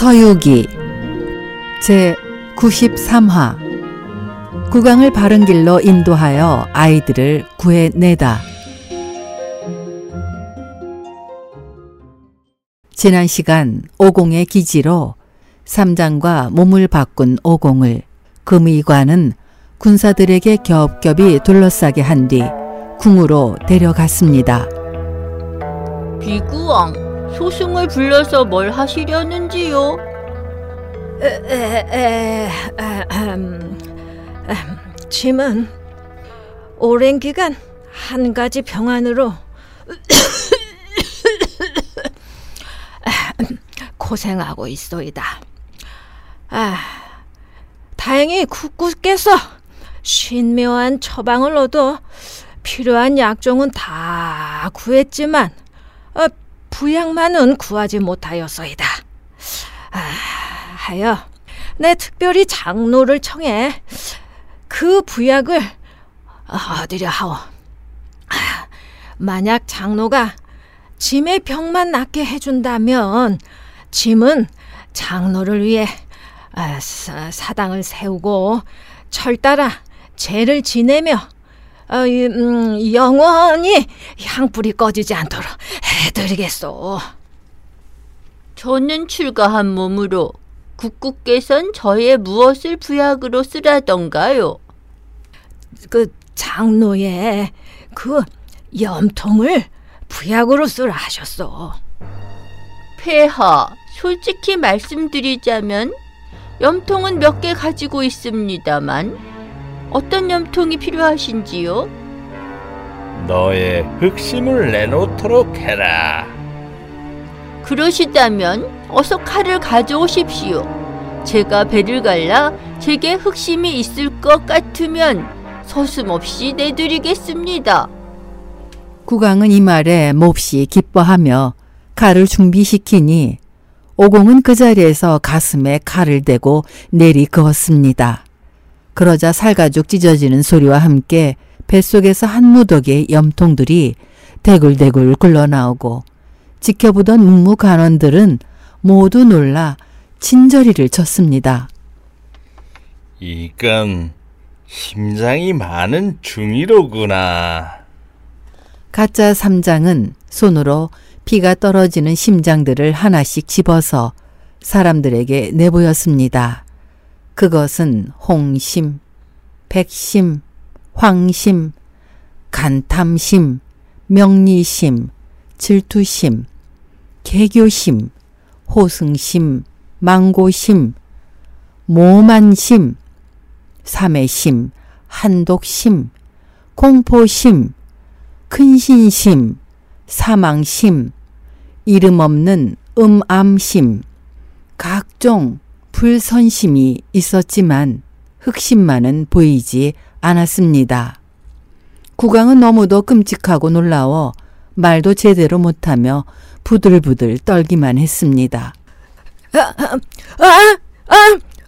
서유기 제93화 국왕을 바른 길로 인도하여 아이들을 구해내다. 지난 시간 오공의 기지로 삼장과 몸을 바꾼 오공을 금의관은 군사들에게 겹겹이 둘러싸게 한 뒤 궁으로 데려갔습니다. 비구왕, 소승을 불러서 뭘 하시려는지요? 짐은 오랜 기간 한 가지 병안으로 고생하고 있소이다. 다행히 국구께서 신묘한 처방을 얻어 필요한 약종은 다 구했지만 부약만은 구하지 못하였소이다. 하여 내 특별히 장로를 청해 그 부약을 얻으려 하오. 만약 장로가 짐의 병만 낫게 해준다면 짐은 장로를 위해 사당을 세우고 철따라 제를 지내며 영원히 향불이 꺼지지 않도록 해드리겠소. 저는 출가한 몸으로 국구께선 저의 무엇을 부약으로 쓰라던가요? 그 장로의 그 염통을 부약으로 쓰라 하셨소. 폐하, 솔직히 말씀드리자면 염통은 몇 개 가지고 있습니다만 어떤 염통이 필요하신지요? 너의 흑심을 내놓도록 해라. 그러시다면 어서 칼을 가져오십시오. 제가 배를 갈라 제게 흑심이 있을 것 같으면 서슴없이 내드리겠습니다. 국왕은 이 말에 몹시 기뻐하며 칼을 준비시키니 오공은 그 자리에서 가슴에 칼을 대고 내리그었습니다. 그러자 살가죽 찢어지는 소리와 함께 뱃속에서 한 무더기의 염통들이 대굴대굴 굴러나오고 지켜보던 문무관원들은 모두 놀라 친저리를 쳤습니다. 이건 심장이 많은 중이로구나. 가짜 삼장은 손으로 피가 떨어지는 심장들을 하나씩 집어서 사람들에게 내보였습니다. 그것은 홍심, 백심, 황심, 간탐심, 명리심, 질투심, 개교심, 호승심, 망고심, 모만심, 사매심, 한독심, 공포심, 큰신심, 사망심, 이름 없는 암심, 각종 불선심이 있었지만 흑심만은 보이지 않았습니다. 국왕은 너무도 끔찍하고 놀라워 말도 제대로 못하며 부들부들 떨기만 했습니다.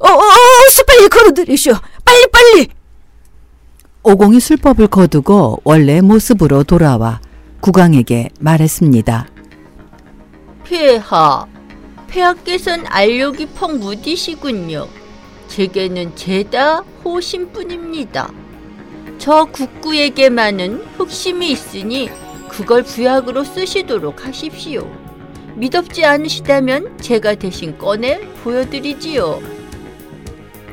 빨리 걸어들이시오. 빨리. 오공이 술법을 거두고 원래 모습으로 돌아와 국왕에게 말했습니다. 폐하, 폐하께서는 알력이 퍽 무디시군요. 제게는 죄다 호심뿐입니다. 저 국구에게만은 흑심이 있으니 그걸 부약으로 쓰시도록 하십시오. 미덥지 않으시다면 제가 대신 꺼내 보여드리지요.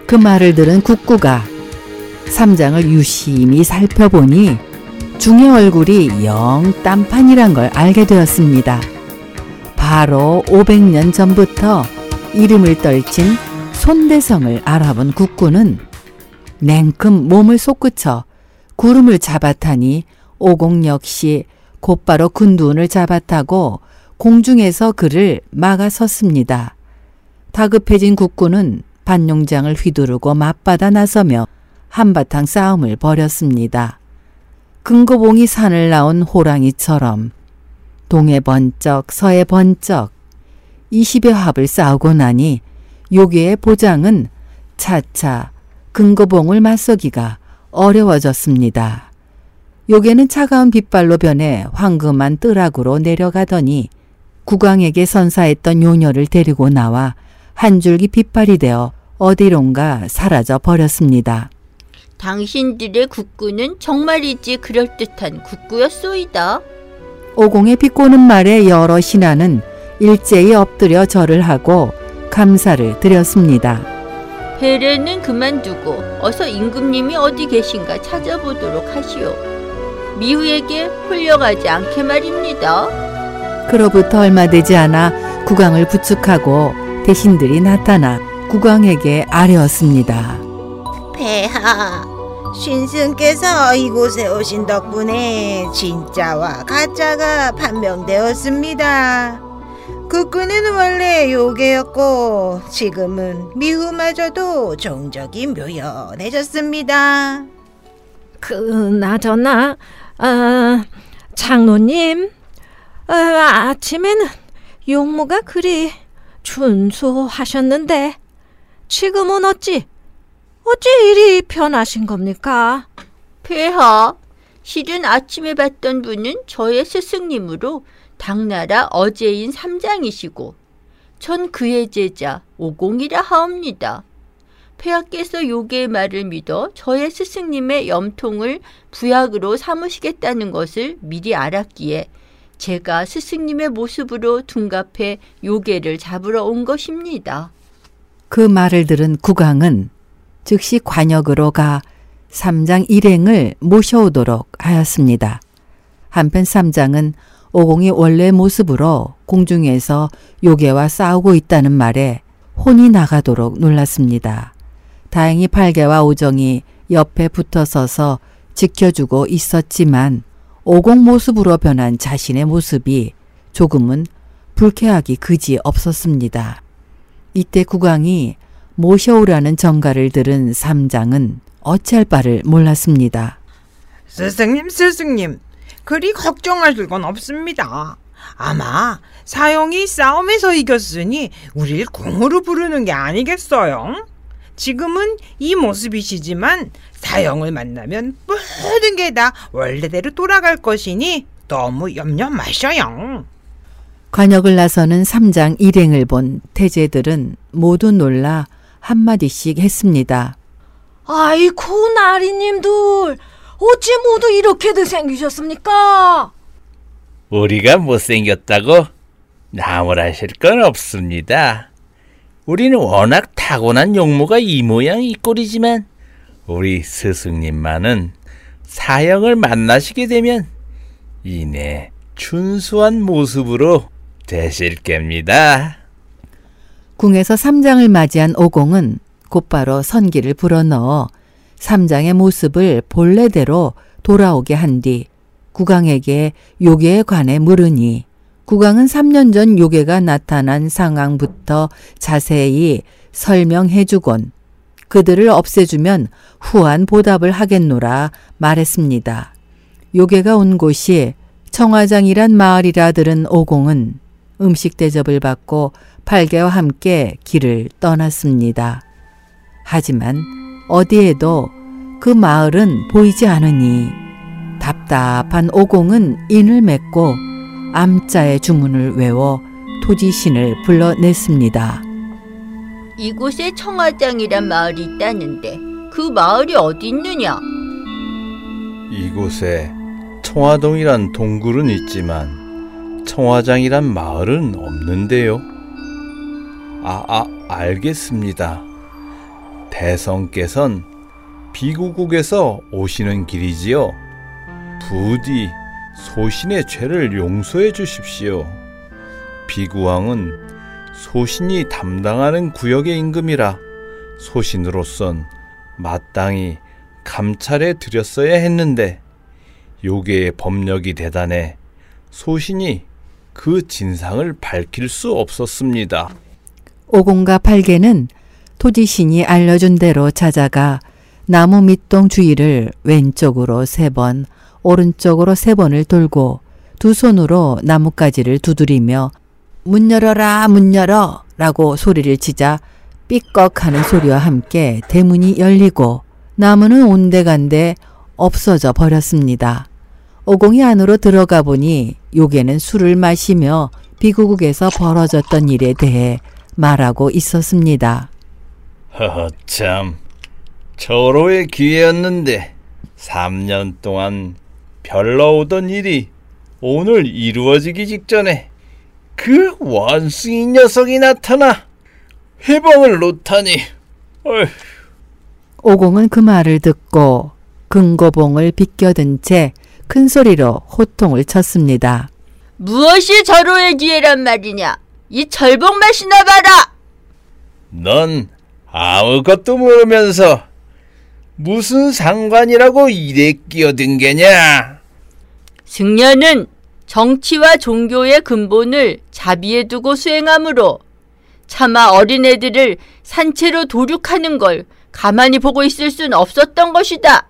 그 말을 들은 국구가 삼장을 유심히 살펴보니 중의 얼굴이 영 딴판이란 걸 알게 되었습니다. 바로 500년 전부터 이름을 떨친 손대성을 알아본 국군은 냉큼 몸을 솟구쳐 구름을 잡아타니 오공 역시 곧바로 군두운을 잡아타고 공중에서 그를 막아섰습니다. 다급해진 국군은 반용장을 휘두르고 맞받아 나서며 한바탕 싸움을 벌였습니다. 금고봉이 산을 나온 호랑이처럼 동해 번쩍 서해 번쩍 20여 합을 싸우고 나니 요괴의 보장은 차차 금고봉을 맞서기가 어려워졌습니다. 요괴는 차가운 빗발로 변해 황금한 뜰악으로 내려가더니 국왕에게 선사했던 요녀를 데리고 나와 한 줄기 빛발이 되어 어디론가 사라져 버렸습니다. 당신들의 국구는 정말이지 그럴듯한 국구였소이다. 오공의 비꼬는 말에 여러 신하는 일제히 엎드려 절을 하고 감사를 드렸습니다. 배례는 그만두고 어서 임금님이 어디 계신가 찾아보도록 하시오. 미후에게 홀려가지 않게 말입니다. 그로부터 얼마 되지 않아 국왕을 부축하고 대신들이 나타나 국왕에게 아뢰었습니다. 폐하, 신승께서 이곳에 오신 덕분에 진짜와 가짜가 판명되었습니다. 국군은 원래 요괴였고 지금은 미후마저도 종적이 묘연해졌습니다. 그나저나 장로님, 아침에는 용무가 그리 준수하셨는데 지금은 어찌 이리 변하신 겁니까? 폐하, 실은 아침에 봤던 분은 저의 스승님으로 당나라 어제인 삼장이시고 전 그의 제자 오공이라 하옵니다. 폐하께서 요괴의 말을 믿어 저의 스승님의 염통을 부약으로 삼으시겠다는 것을 미리 알았기에 제가 스승님의 모습으로 둔갑해 요괴를 잡으러 온 것입니다. 그 말을 들은 국왕은 즉시 관역으로 가 삼장 일행을 모셔오도록 하였습니다. 한편 삼장은 오공이 원래 모습으로 공중에서 요괴와 싸우고 있다는 말에 혼이 나가도록 놀랐습니다. 다행히 팔개와 오정이 옆에 붙어서서 지켜주고 있었지만 오공 모습으로 변한 자신의 모습이 조금은 불쾌하기 그지없었습니다. 이때 국왕이 모셔오라는 전가를 들은 삼장은 어찌할 바를 몰랐습니다. 스승님, 그리 걱정하실 건 없습니다. 아마 사형이 싸움에서 이겼으니 우릴 공으로 부르는 게 아니겠어요? 지금은 이 모습이시지만 사형을 만나면 모든 게 다 원래대로 돌아갈 것이니 너무 염려 마셔요. 관역을 나서는 삼장 일행을 본 태제들은 모두 놀라 한마디씩 했습니다. 아이고, 나리님들, 어찌 모두 이렇게들 생기셨습니까? 우리가 못생겼다고 나무라실 건 없습니다. 우리는 워낙 타고난 용모가 이 모양 이 꼴이지만 우리 스승님만은 사형을 만나시게 되면 이내 준수한 모습으로 되실 겁니다. 궁에서 삼장을 맞이한 오공은 곧바로 선기를 불어넣어 삼장의 모습을 본래대로 돌아오게 한 뒤 국왕에게 요괴에 관해 물으니 국왕은 3년 전 요괴가 나타난 상황부터 자세히 설명해 주곤 그들을 없애주면 후한 보답을 하겠노라 말했습니다. 요괴가 온 곳이 청화장이란 마을이라 들은 오공은 음식 대접을 받고 팔개와 함께 길을 떠났습니다. 하지만 어디에도 그 마을은 보이지 않으니 답답한 오공은 인을 맺고 암자의 주문을 외워 토지신을 불러냈습니다. 이곳에 청화장이란 마을이 있다는데 그 마을이 어디 있느냐? 이곳에 청화동이란 동굴은 있지만 청화장이란 마을은 없는데요. 알겠습니다. 대성께선 비구국에서 오시는 길이지요. 부디 소신의 죄를 용서해 주십시오. 비구왕은 소신이 담당하는 구역의 임금이라 소신으로선 마땅히 감찰해 드렸어야 했는데 요괴의 법력이 대단해 소신이 그 진상을 밝힐 수 없었습니다. 오공과 팔개는 토지신이 알려준 대로 찾아가 나무 밑동 주위를 왼쪽으로 3번, 오른쪽으로 3번을 돌고 두 손으로 나뭇가지를 두드리며 문 열어라, 문 열어! 라고 소리를 치자 삐걱하는 소리와 함께 대문이 열리고 나무는 온데간데 없어져 버렸습니다. 오공이 안으로 들어가 보니 요괴는 술을 마시며 비구국에서 벌어졌던 일에 대해 말하고 있었습니다. 허허 참, 절호의 기회였는데 3년 동안 별로 오던 일이 오늘 이루어지기 직전에 그 원숭이 녀석이 나타나 해방을 놓다니. 어휴. 오공은 그 말을 듣고 금고봉을 비껴든 채 큰 소리로 호통을 쳤습니다. 무엇이 절호의 기회란 말이냐? 이 절복 맛이나 봐라! 넌 아무것도 모르면서 무슨 상관이라고 이래 끼어든 게냐? 승려는 정치와 종교의 근본을 자비에 두고 수행하므로 차마 어린애들을 산채로 도륙하는 걸 가만히 보고 있을 순 없었던 것이다.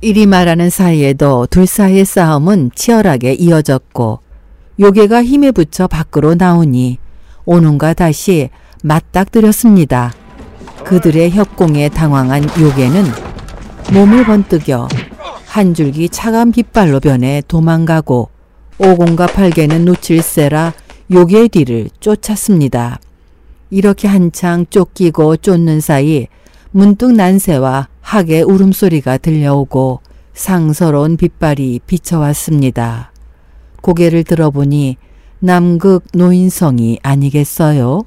이리 말하는 사이에도 둘 사이의 싸움은 치열하게 이어졌고 요괴가 힘에 붙여 밖으로 나오니 오눈과 다시 맞닥뜨렸습니다. 그들의 협공에 당황한 요괴는 몸을 번뜩여 한 줄기 차가운 빗발로 변해 도망가고 오공과 팔개는 놓칠세라 요괴의 뒤를 쫓았습니다. 이렇게 한창 쫓기고 쫓는 사이 문득 난새와 학의 울음소리가 들려오고 상서로운 빗발이 비쳐왔습니다. 고개를 들어보니 남극 노인성이 아니겠어요?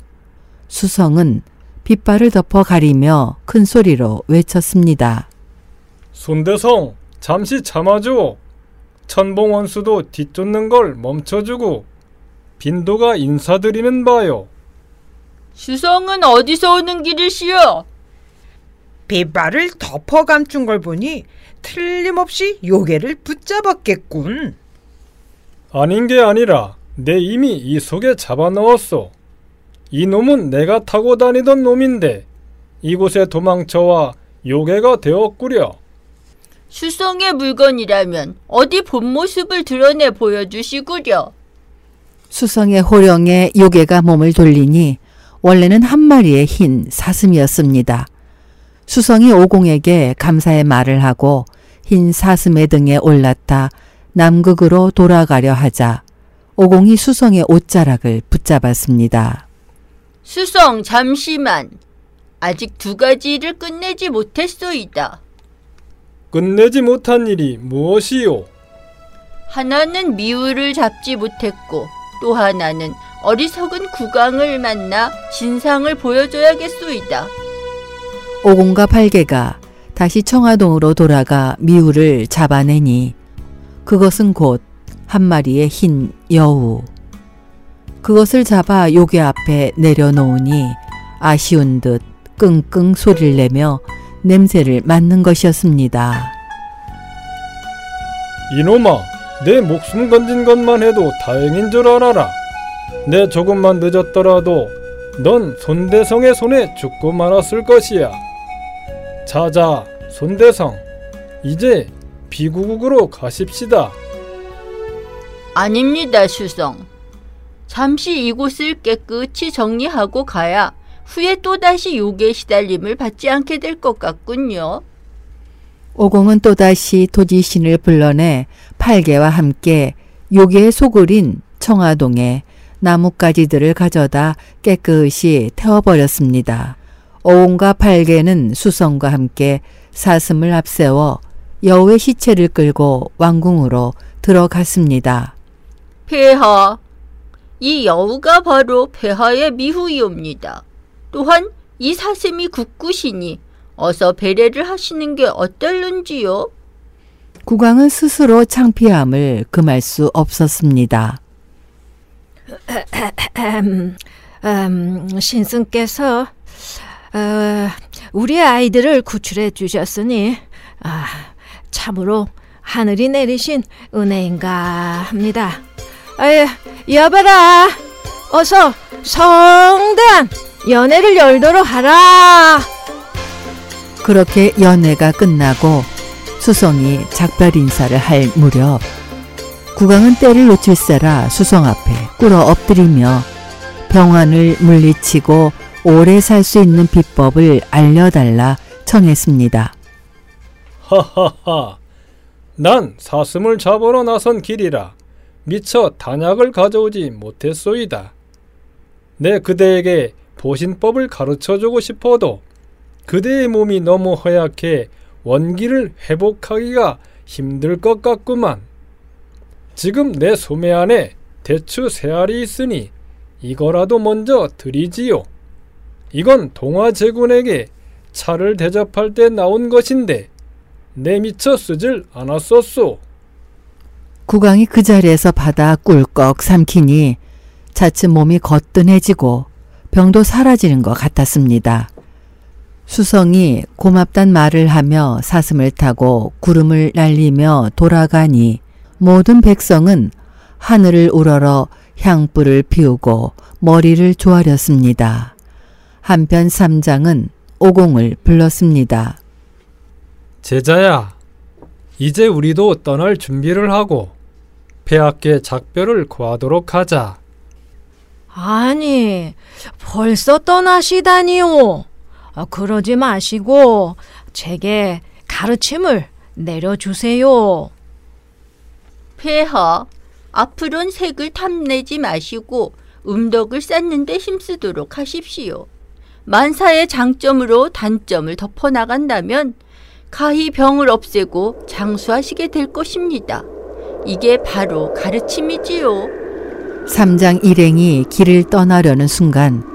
수성은 빗발을 덮어 가리며 큰 소리로 외쳤습니다. 손대성, 잠시 참아줘. 천봉원수도 뒤쫓는 걸 멈춰주고 빈도가 인사드리는 바요. 수성은 어디서 오는 길이시여? 빗발을 덮어 감춘 걸 보니 틀림없이 요괴를 붙잡았겠군. 아닌 게 아니라 내 이미 이 속에 잡아넣었소. 이놈은 내가 타고 다니던 놈인데 이곳에 도망쳐와 요괴가 되었구려. 수성의 물건이라면 어디 본 모습을 드러내 보여주시구려. 수성의 호령에 요괴가 몸을 돌리니 원래는 한 마리의 흰 사슴이었습니다. 수성이 오공에게 감사의 말을 하고 흰 사슴의 등에 올라타 남극으로 돌아가려 하자 오공이 수성의 옷자락을 붙잡았습니다. 수성 잠시만. 아직 두 가지 일을 끝내지 못했소이다. 끝내지 못한 일이 무엇이요? 하나는 미우를 잡지 못했고 또 하나는 어리석은 국왕을 만나 진상을 보여줘야겠소이다. 오공과 팔개가 다시 청화동으로 돌아가 미우를 잡아내니 그것은 곧 한 마리의 흰 여우. 그것을 잡아 요괴 앞에 내려놓으니 아쉬운 듯 끙끙 소리를 내며 냄새를 맡는 것이었습니다. 이놈아, 내 목숨 건진 것만 해도 다행인 줄 알아라. 내 조금만 늦었더라도 넌 손대성의 손에 죽고 말았을 것이야. 자자, 손대성, 이제 비구국으로 가십시다. 아닙니다, 수성. 잠시 이곳을 깨끗이 정리하고 가야 후에 또다시 요괴 시달림을 받지 않게 될 것 같군요. 오공은 또다시 도지신을 불러내 팔개와 함께 요괴의 소굴인 청화동에 나뭇가지들을 가져다 깨끗이 태워버렸습니다. 오공과 팔개는 수성과 함께 사슴을 앞세워 여우의 시체를 끌고 왕궁으로 들어갔습니다. 폐하, 이 여우가 바로 폐하의 미후이옵니다. 또한 이 사슴이 국구시니 어서 배례를 하시는 게 어떨는지요? 국왕은 스스로 창피함을 금할 수 없었습니다. 신승께서 우리 아이들을 구출해 주셨으니 참으로 하늘이 내리신 은혜인가 합니다. 아예 여봐라, 어서 성대한 연회를 열도록 하라. 그렇게 연회가 끝나고 수성이 작별 인사를 할 무렵 국왕은 때를 놓칠세라 수성 앞에 꿇어 엎드리며 병환을 물리치고 오래 살 수 있는 비법을 알려달라 청했습니다. 하하하, 난 사슴을 잡으러 나선 길이라 미처 단약을 가져오지 못했소이다. 내 그대에게 보신법을 가르쳐주고 싶어도 그대의 몸이 너무 허약해 원기를 회복하기가 힘들 것 같구만. 지금 내 소매 안에 대추 세 알이 있으니 이거라도 먼저 드리지요. 이건 동화제군에게 차를 대접할 때 나온 것인데 내 미처 쓰질 않았었소. 구강이 그 자리에서 받아 꿀꺽 삼키니 자칫 몸이 거뜬해지고 병도 사라지는 것 같았습니다. 수성이 고맙단 말을 하며 사슴을 타고 구름을 날리며 돌아가니 모든 백성은 하늘을 우러러 향불을 피우고 머리를 조아렸습니다. 한편 삼장은 오공을 불렀습니다. 제자야, 이제 우리도 떠날 준비를 하고 폐하께 작별을 구하도록 하자. 아니, 벌써 떠나시다니요. 그러지 마시고 제게 가르침을 내려주세요. 폐하, 앞으로는 색을 탐내지 마시고 음덕을 쌓는 데 힘쓰도록 하십시오. 만사의 장점으로 단점을 덮어나간다면 가히 병을 없애고 장수하시게 될 것입니다. 이게 바로 가르침이지요. 삼장 일행이 길을 떠나려는 순간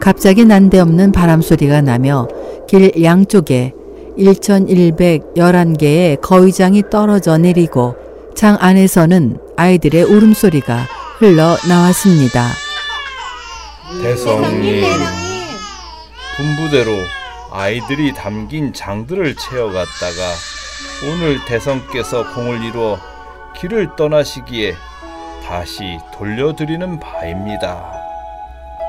갑자기 난데없는 바람소리가 나며 길 양쪽에 1111개의 거위장이 떨어져 내리고 장 안에서는 아이들의 울음소리가 흘러나왔습니다. 대성님, 분부대로 아이들이 담긴 장들을 채워갔다가 오늘 대성께서 공을 이루어 길을 떠나시기에 다시 돌려드리는 바입니다.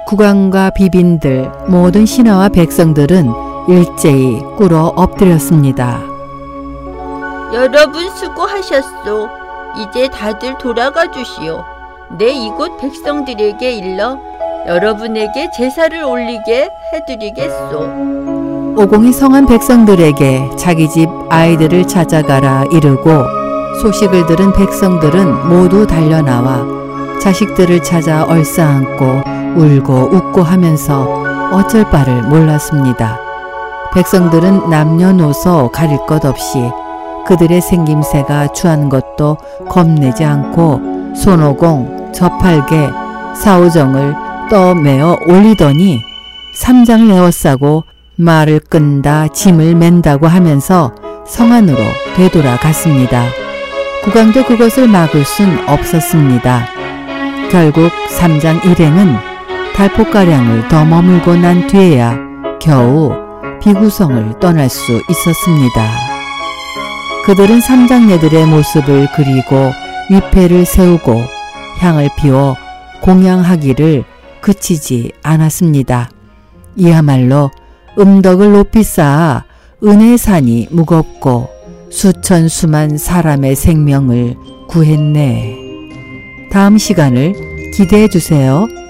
국왕과 비빈들 모든 신하와 백성들은 일제히 꿇어 엎드렸습니다. 여러분 수고하셨소. 이제 다들 돌아가 주시오. 내 이곳 백성들에게 일러 여러분에게 제사를 올리게 해드리겠소. 오공이 성한 백성들에게 자기 집 아이들을 찾아가라 이르고 소식을 들은 백성들은 모두 달려나와 자식들을 찾아 얼싸안고 울고 웃고 하면서 어쩔 바를 몰랐습니다. 백성들은 남녀노소 가릴 것 없이 그들의 생김새가 추한 것도 겁내지 않고 손오공, 저팔계, 사오정을 떠매어 올리더니 삼장을 에워싸고 말을 끈다, 짐을 맨다고 하면서 성 안으로 되돌아갔습니다. 국왕도 그것을 막을 순 없었습니다. 결국 삼장 일행은 달포가량을 더 머물고 난 뒤에야 겨우 비구성을 떠날 수 있었습니다. 그들은 삼장네들의 모습을 그리고 위패를 세우고 향을 피워 공양하기를 그치지 않았습니다. 이야말로 음덕을 높이 쌓아 은혜의 산이 무겁고 수천 수만 사람의 생명을 구했네. 다음 시간을 기대해 주세요.